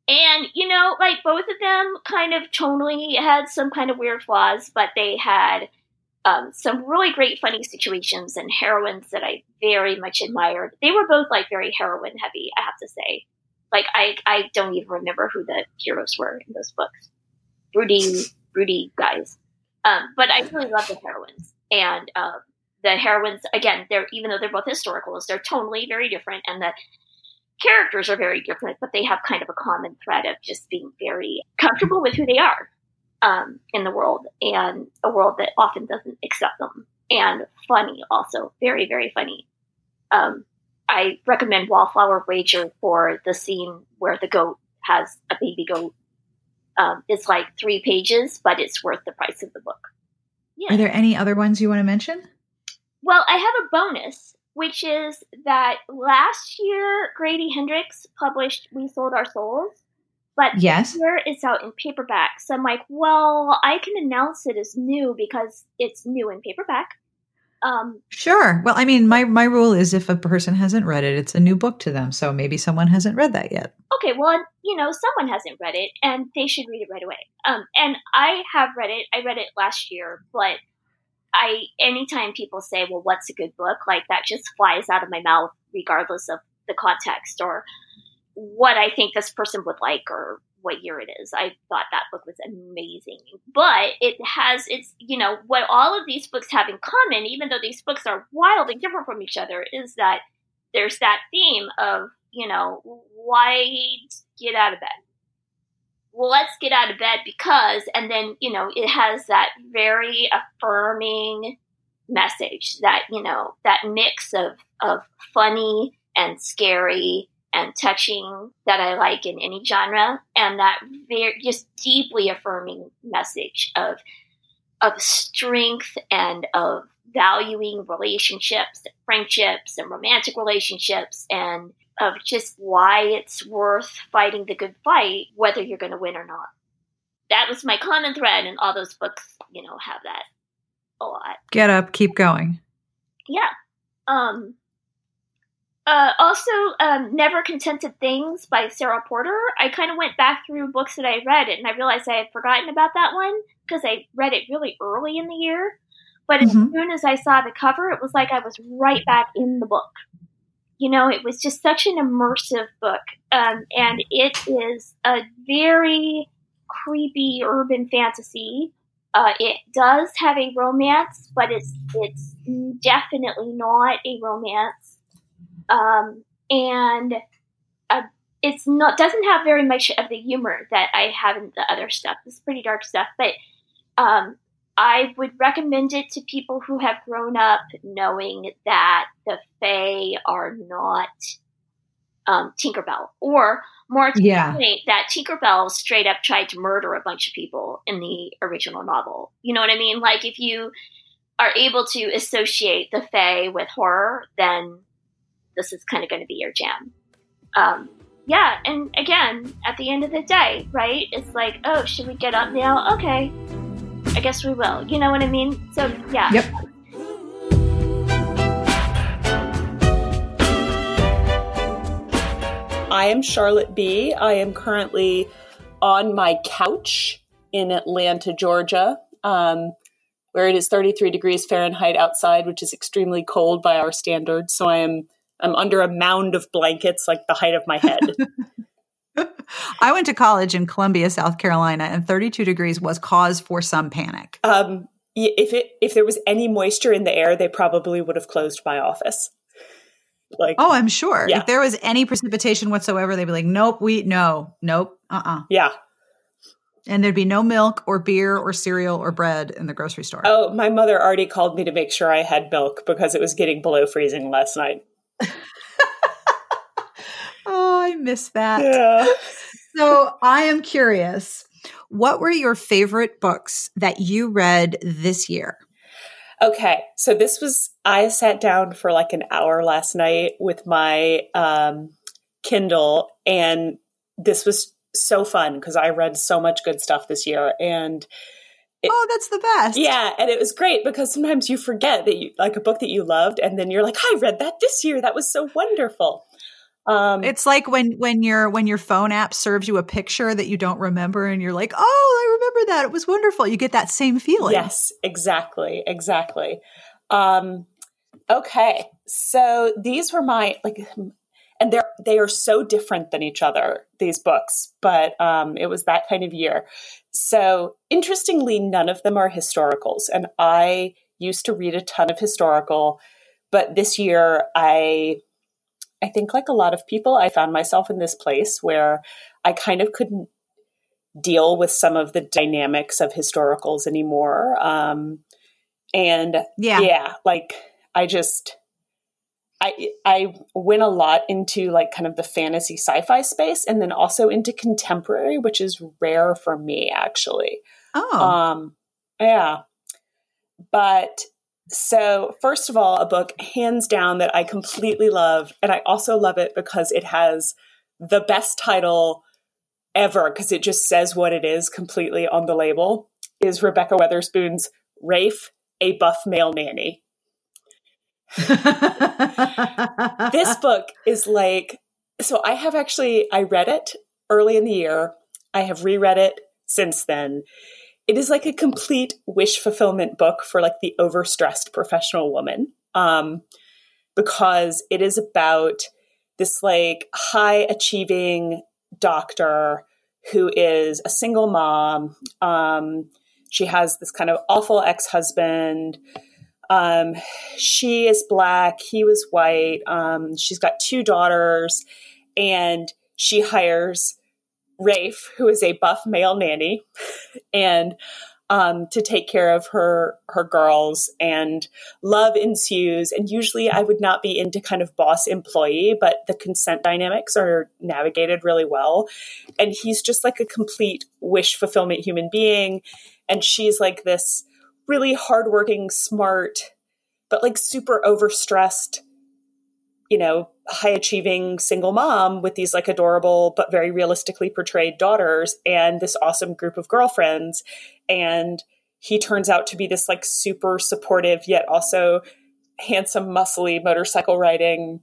And, you know, like, both of them kind of tonally had some kind of weird flaws, but they had some really great funny situations and heroines that I very much admired. They were both, like, very heroine heavy, I have to say. Like, I don't even remember who the heroes were in those books. Broody guys. But I really love the heroines. And the heroines, again, they're, even though they're both historicals, they're tonally very different. And the characters are very different, but they have kind of a common thread of just being very comfortable with who they are in the world, and a world that often doesn't accept them. And funny also. Very, very funny. I recommend Wallflower Wager for the scene where the goat has a baby goat. It's like 3 pages, but it's worth the price of the book. Yeah. Are there any other ones you want to mention? Well, I have a bonus, which is that last year Grady Hendrix published We Sold Our Souls, but this year it's out in paperback. So I'm like, well, I can announce it as new because it's new in paperback. Sure. Well, I mean, my rule is if a person hasn't read it, it's a new book to them. So maybe someone hasn't read that yet. Okay. Well, you know, someone hasn't read it and they should read it right away. And I have read it. I read it last year, but anytime people say, well, what's a good book? Like, that just flies out of my mouth, regardless of the context or what I think this person would like or what year it is. I thought that book was amazing, but it's, you know, what all of these books have in common, even though these books are wildly different from each other, is that there's that theme of, you know, why get out of bed? Well, let's get out of bed because, and then, you know, it has that very affirming message that, you know, that mix of funny and scary and touching that I like in any genre, and that very just deeply affirming message of strength and of valuing relationships, friendships, and romantic relationships, and of just why it's worth fighting the good fight, whether you're going to win or not. That was my common thread, and all those books, you know, have that a lot. Get up, keep going. Yeah. Also, Never Contented Things by Sarah Porter. I kind of went back through books that I read, and I realized I had forgotten about that one because I read it really early in the year. But as soon as I saw the cover, it was like I was right back in the book. You know, it was just such an immersive book. And it is a very creepy urban fantasy. It does have a romance, but it's definitely not a romance. It's not, doesn't have very much of the humor that I have in the other stuff. It's pretty dark stuff, but, I would recommend it to people who have grown up knowing that the Fae are not, Tinkerbell, or more to the point that Tinkerbell straight up tried to murder a bunch of people in the original novel. You know what I mean? Like, if you are able to associate the Fae with horror, then this is kind of going to be your jam. And again, at the end of the day, right? It's like, oh, should we get up now? Okay, I guess we will. You know what I mean? So, yeah. Yep. I am Charlotte B. I am currently on my couch in Atlanta, Georgia, where it is 33 degrees Fahrenheit outside, which is extremely cold by our standards. So I'm under a mound of blankets, like the height of my head. I went to college in Columbia, South Carolina, and 32 degrees was cause for some panic. If there was any moisture in the air, they probably would have closed my office. Oh, I'm sure. Yeah. If there was any precipitation whatsoever, they'd be like, nope. Yeah. And there'd be no milk or beer or cereal or bread in the grocery store. Oh, my mother already called me to make sure I had milk because it was getting below freezing last night. Oh, I miss that. Yeah. So I am curious, what were your favorite books that you read this year? Okay. So I sat down for like an hour last night with my Kindle, and this was so fun because I read so much good stuff this year. Oh, that's the best. Yeah. And it was great because sometimes you forget that you like a book that you loved, and then you're like, I read that this year. That was so wonderful. It's like when your phone app serves you a picture that you don't remember and you're like, oh, I remember that. It was wonderful. You get that same feeling. Yes, exactly. Exactly. Okay. So these were my, and they are so different than each other, these books, but it was that kind of year. So interestingly, none of them are historicals. And I used to read a ton of historical, but this year I think like a lot of people, I found myself in this place where I kind of couldn't deal with some of the dynamics of historicals anymore. I went a lot into like kind of the fantasy sci-fi space, and then also into contemporary, which is rare for me actually. Oh, yeah. But so first of all, a book hands down that I completely love. And I also love it because it has the best title ever, because it just says what it is completely on the label, is Rebecca Weatherspoon's Rafe, a Buff Male Nanny. This book is like, so I read it early in the year. I have reread it since then. It is like a complete wish fulfillment book for like the overstressed professional woman, because it is about this like high achieving doctor who is a single mom. She has this kind of awful ex-husband. She is Black. He was white. She's got two daughters, and she hires Rafe, who is a buff male nanny, and to take care of her girls, and love ensues. And usually I would not be into kind of boss employee, but the consent dynamics are navigated really well. And he's just like a complete wish fulfillment human being. And she's like this really hardworking, smart, but like super overstressed, high achieving single mom with these like adorable, but very realistically portrayed daughters and this awesome group of girlfriends. And he turns out to be this like super supportive, yet also handsome, muscly, motorcycle riding,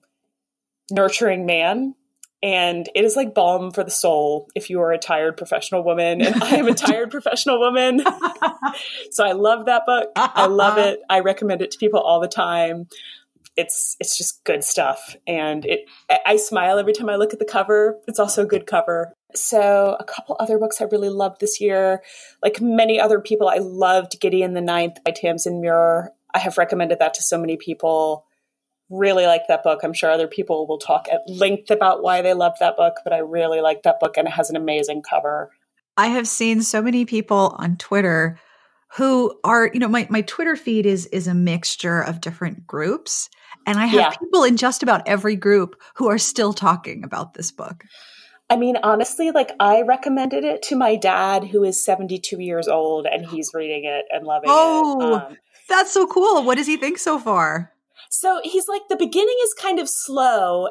nurturing man. And it is like balm for the soul if you are a tired professional woman. And I am a tired professional woman. So I love that book. I love it. I recommend it to people all the time. It's just good stuff. And I smile every time I look at the cover. It's also a good cover. So a couple other books I really loved this year, like many other people, I loved Gideon the Ninth by Tamsin Muir. I have recommended that to so many people. Really like that book. I'm sure other people will talk at length about why they love that book, but I really like that book, and it has an amazing cover. I have seen so many people on Twitter who are, my Twitter feed is a mixture of different groups. And I have people in just about every group who are still talking about this book. I mean, honestly, like I recommended it to my dad, who is 72 years old, and he's reading it and loving it. Oh, that's so cool. What does he think so far? So he's like, the beginning is kind of slow.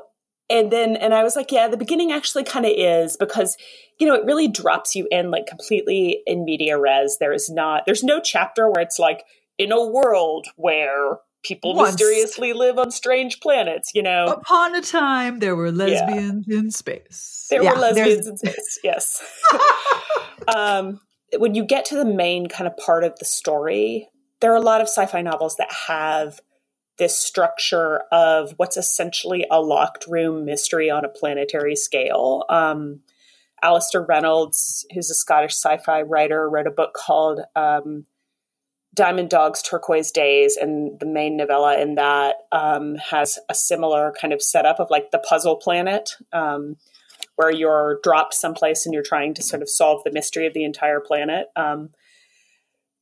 And I was like, yeah, the beginning actually kind of is, because, it really drops you in like completely in media res. There's no chapter where it's like, in a world where people mysteriously live on strange planets, you know. Upon a time, there were lesbians in space. There were lesbians in space, yes. When you get to the main kind of part of the story, there are a lot of sci-fi novels that have this structure of what's essentially a locked room mystery on a planetary scale. Alistair Reynolds, who's a Scottish sci-fi writer, wrote a book called Diamond Dogs, Turquoise Days, and the main novella in that has a similar kind of setup of like the puzzle planet, where you're dropped someplace and you're trying to sort of solve the mystery of the entire planet.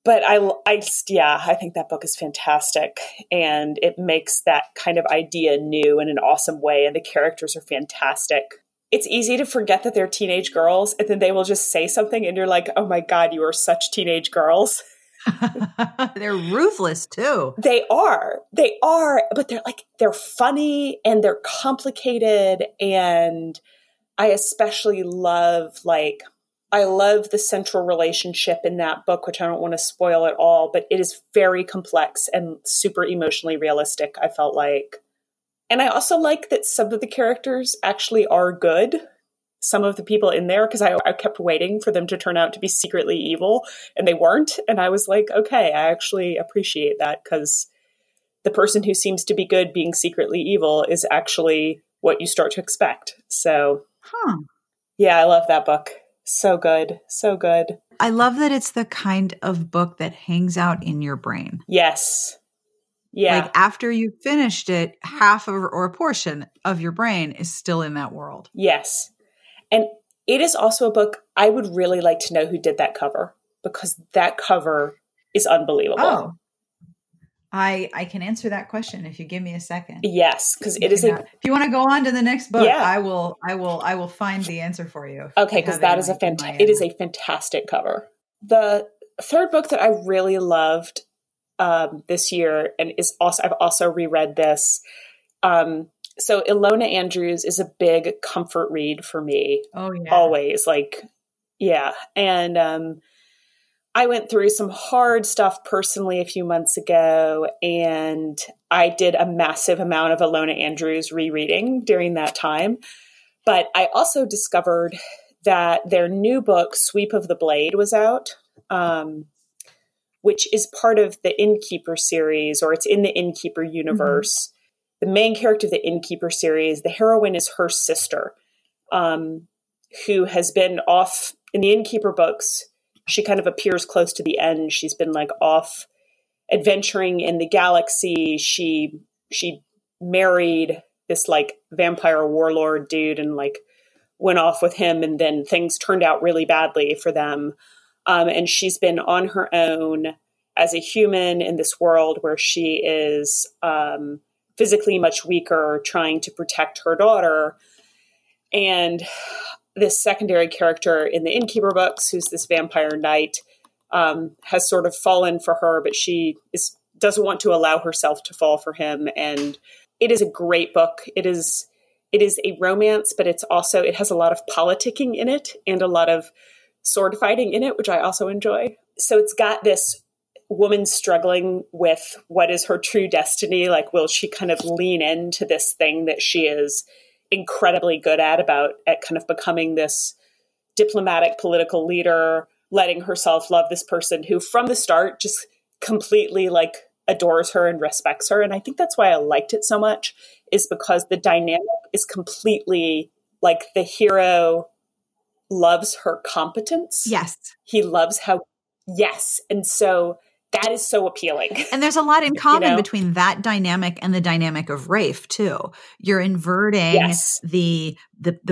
But I think that book is fantastic, and it makes that kind of idea new in an awesome way, and the characters are fantastic. It's easy to forget that they're teenage girls, and then they will just say something and you're like, oh my God, you are such teenage girls. They're ruthless too. They are, but they're like, they're funny and they're complicated. And I especially love the central relationship in that book, which I don't want to spoil at all, but it is very complex and super emotionally realistic, I felt like. And I also like that some of the characters actually are good. Some of the people in there, because I kept waiting for them to turn out to be secretly evil, and they weren't. And I was like, okay, I actually appreciate that, because the person who seems to be good being secretly evil is actually what you start to expect. So, yeah, I love that book. So good. So good. I love that it's the kind of book that hangs out in your brain. Yes. Yeah. Like after you finished it, half of or a portion of your brain is still in that world. Yes. And it is also a book I would really like to know who did that cover, because that cover is unbelievable. Oh. I can answer that question if you give me a second. Yes, because it is if you want to go on to the next book, yeah. I will find the answer for you. Okay, because that is a fantastic cover. The third book that I really loved this year, and is also I've also reread this. So Ilona Andrews is a big comfort read for me. Oh, yeah. Always. Like, yeah. And I went through some hard stuff personally a few months ago, and I did a massive amount of Ilona Andrews rereading during that time. But I also discovered that their new book, Sweep of the Blade, was out, which is part of the Innkeeper series, or it's in the Innkeeper universe. Mm-hmm. The main character of the Innkeeper series, the heroine is her sister, who has been off in the Innkeeper books. She kind of appears close to the end. She's been like off adventuring in the galaxy. She married this like vampire warlord dude and like went off with him. And then things turned out really badly for them. And she's been on her own as a human in this world where she is, physically much weaker, trying to protect her daughter. And this secondary character in the Innkeeper books, who's this vampire knight, has sort of fallen for her, but she doesn't want to allow herself to fall for him. And it is a great book. It is a romance, but it has a lot of politicking in it and a lot of sword fighting in it, which I also enjoy. So it's got this woman struggling with what is her true destiny. Like, will she kind of lean into this thing that she is incredibly good at kind of becoming this diplomatic political leader, letting herself love this person who from the start just completely like adores her and respects her. And I think that's why I liked it so much, is because the dynamic is completely like the hero loves her competence. Yes. He loves how, yes. And so that is so appealing. And there's a lot in common between that dynamic and the dynamic of Rafe too. You're inverting the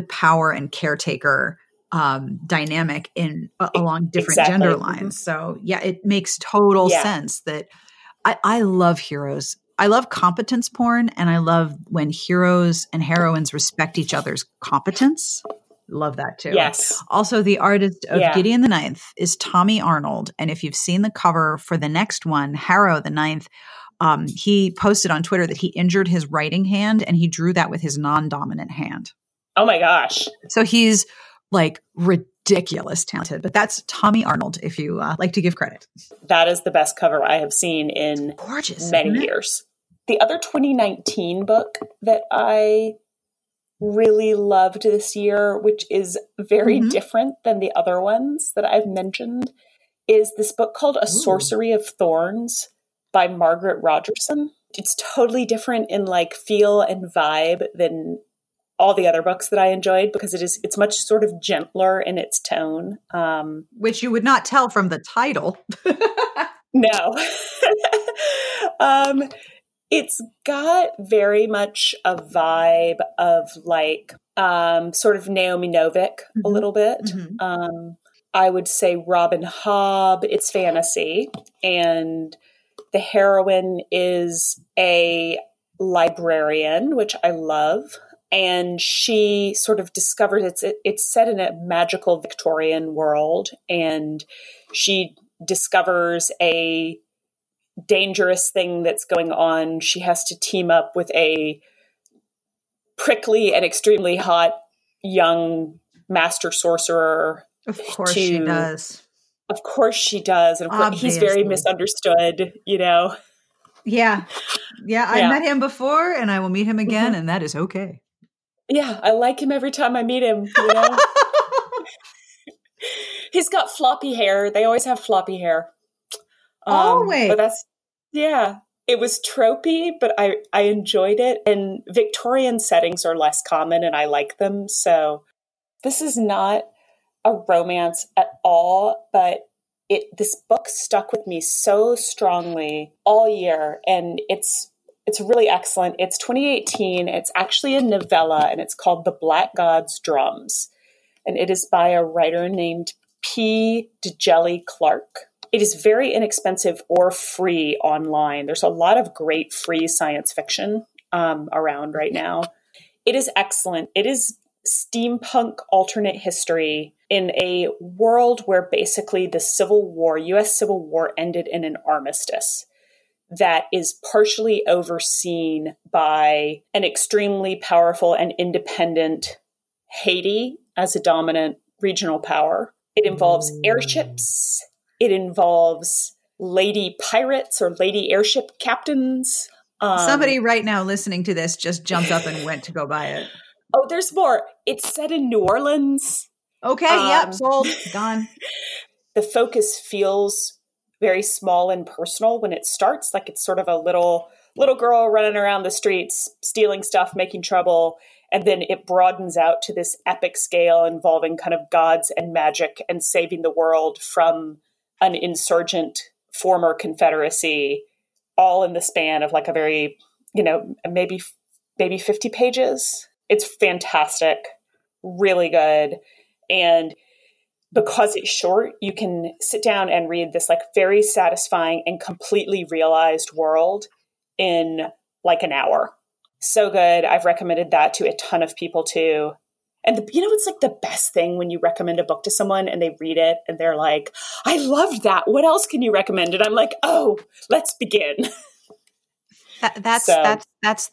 power and caretaker dynamic in along different gender lines. So yeah, it makes total sense that I love heroes. I love competence porn, and I love when heroes and heroines respect each other's competence. Love that too. Yes. Also, the artist of Gideon the Ninth is Tommy Arnold. And if you've seen the cover for the next one, Harrow the Ninth, he posted on Twitter that he injured his writing hand and he drew that with his non-dominant hand. Oh my gosh. So he's like ridiculous talented, but that's Tommy Arnold if you like to give credit. That is the best cover I have seen in gorgeous, many years. The other 2019 book that I really loved this year, which is very different than the other ones that I've mentioned, is this book called A Sorcery of Thorns by Margaret Rogerson. It's totally different in like feel and vibe than all the other books that I enjoyed because it's much sort of gentler in its tone. Which you would not tell from the title. No. It's got very much a vibe of like sort of Naomi Novik a little bit. I would say Robin Hobb. It's fantasy. And the heroine is a librarian, which I love. And she sort of discovers it's set in a magical Victorian world. And she discovers a dangerous thing that's going on. She has to team up with a prickly and extremely hot young master sorcerer. Of course she does. Of course she does. And of course he's very misunderstood, you know? Yeah. Yeah. I met him before and I will meet him again. And that is okay. Yeah. I like him every time I meet him. You know? He's got floppy hair. They always have floppy hair. Always. But that's, yeah. It was tropey, but I enjoyed it. And Victorian settings are less common and I like them. So this is not a romance at all, but this book stuck with me so strongly all year. And it's really excellent. It's 2018. It's actually a novella and it's called The Black God's Drums. And it is by a writer named P. DeJelly Clark. It is very inexpensive or free online. There's a lot of great free science fiction around right now. It is excellent. It is steampunk alternate history in a world where basically the Civil War, U.S. Civil War, ended in an armistice that is partially overseen by an extremely powerful and independent Haiti as a dominant regional power. It involves airships. It involves lady pirates or lady airship captains. Somebody right now listening to this just jumped up and went to go buy it. Oh, there's more. It's set in New Orleans. Okay, yep, sold, gone. The focus feels very small and personal when it starts. Like it's sort of a little girl running around the streets, stealing stuff, making trouble. And then it broadens out to this epic scale involving kind of gods and magic and saving the world from an insurgent former Confederacy, all in the span of like a very, you know, maybe 50 pages. It's fantastic, really good. And because it's short, you can sit down and read this like very satisfying and completely realized world in like an hour. So good. I've recommended that to a ton of people too. And it's like the best thing when you recommend a book to someone and they read it and they're like, I loved that. What else can you recommend? And I'm like, oh, let's begin. That's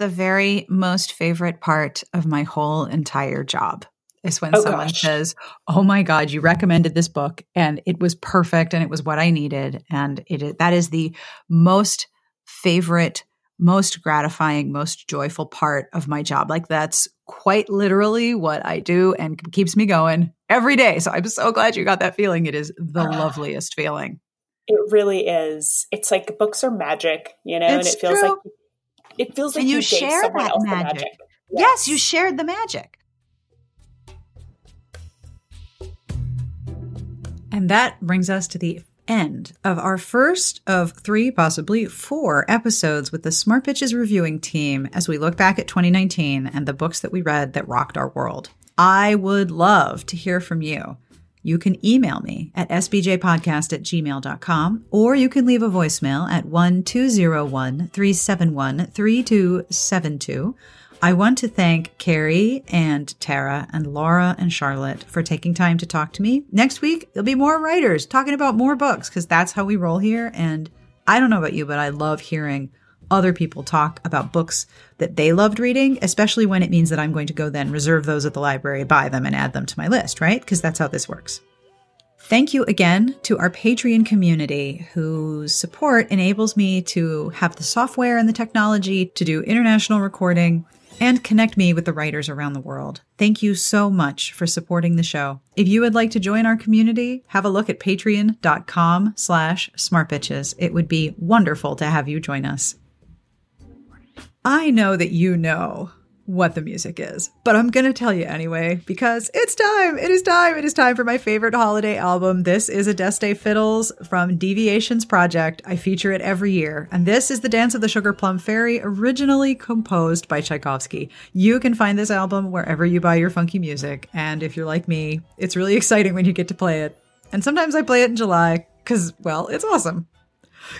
the very most favorite part of my whole entire job is when someone says, oh my God, you recommended this book and it was perfect and it was what I needed. And that is the most favorite, most gratifying, most joyful part of my job. Like that's quite literally what I do and keeps me going every day. So I'm so glad you got that feeling. It is the loveliest feeling. It really is. It's like books are magic, you know, and it feels like you share someone else magic. The magic. Yes, you shared the magic. And that brings us to the end of our first of three, possibly four episodes with the Smart Bitches reviewing team as we look back at 2019 and the books that we read that rocked our world. I would love to hear from you. You can email me at sbjpodcast@gmail.com, or you can leave a voicemail at 1-201-371-3272. I want to thank Carrie and Tara and Laura and Charlotte for taking time to talk to me. Next week, there'll be more writers talking about more books because that's how we roll here. And I don't know about you, but I love hearing other people talk about books that they loved reading, especially when it means that I'm going to go then reserve those at the library, buy them, and add them to my list, right? Because that's how this works. Thank you again to our Patreon community whose support enables me to have the software and the technology to do international recording and connect me with the writers around the world. Thank you so much for supporting the show. If you would like to join our community, have a look at patreon.com/smartbitches. It would be wonderful to have you join us. I know that you know what the music is, but I'm going to tell you anyway, because it's time. It is time for my favorite holiday album. This is Adeste Fiddles from Deviations Project. I feature it every year. And this is the Dance of the Sugar Plum Fairy, originally composed by Tchaikovsky. You can find this album wherever you buy your funky music. And if you're like me, it's really exciting when you get to play it. And sometimes I play it in July because, well, it's awesome.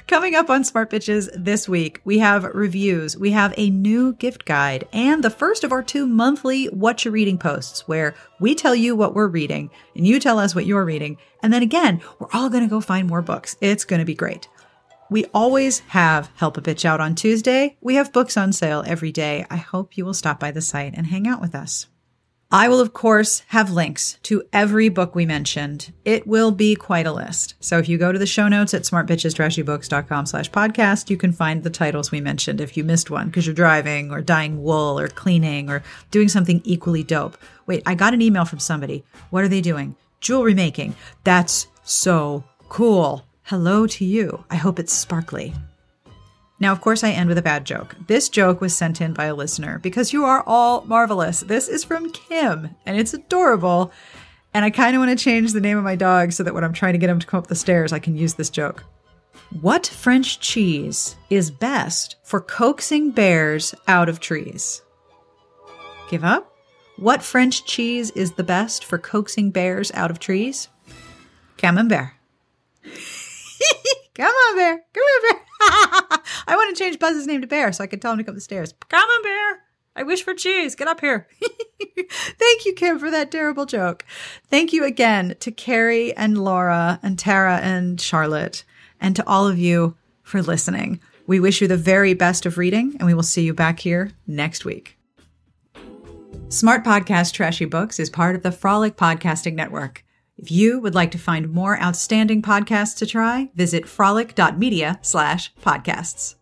Coming up on Smart Bitches this week, we have reviews, we have a new gift guide, and the first of our 2 monthly What You're Reading posts, where we tell you what we're reading, and you tell us what you're reading, and then again, we're all going to go find more books. It's going to be great. We always have Help a Bitch Out on Tuesday. We have books on sale every day. I hope you will stop by the site and hang out with us. I will, of course, have links to every book we mentioned. It will be quite a list. So if you go to the show notes at smartbitchestrashybooks.com/podcast, you can find the titles we mentioned if you missed one because you're driving or dyeing wool or cleaning or doing something equally dope. Wait, I got an email from somebody. What are they doing? Jewelry making. That's so cool. Hello to you. I hope it's sparkly. Now, of course, I end with a bad joke. This joke was sent in by a listener because you are all marvelous. This is from Kim, and it's adorable. And I kind of want to change the name of my dog so that when I'm trying to get him to come up the stairs, I can use this joke. What French cheese is best for coaxing bears out of trees? Give up? What French cheese is the best for coaxing bears out of trees? Camembert. Come on, bear. Come on, bear. I want to change Buzz's name to Bear so I can tell him to come up the stairs. Come on, Bear. I wish for cheese. Get up here. Thank you, Kim, for that terrible joke. Thank you again to Carrie and Laura and Tara and Charlotte and to all of you for listening. We wish you the very best of reading, and we will see you back here next week. Smart Podcast Trashy Books is part of the Frolic Podcasting Network. If you would like to find more outstanding podcasts to try, visit frolic.media/podcasts.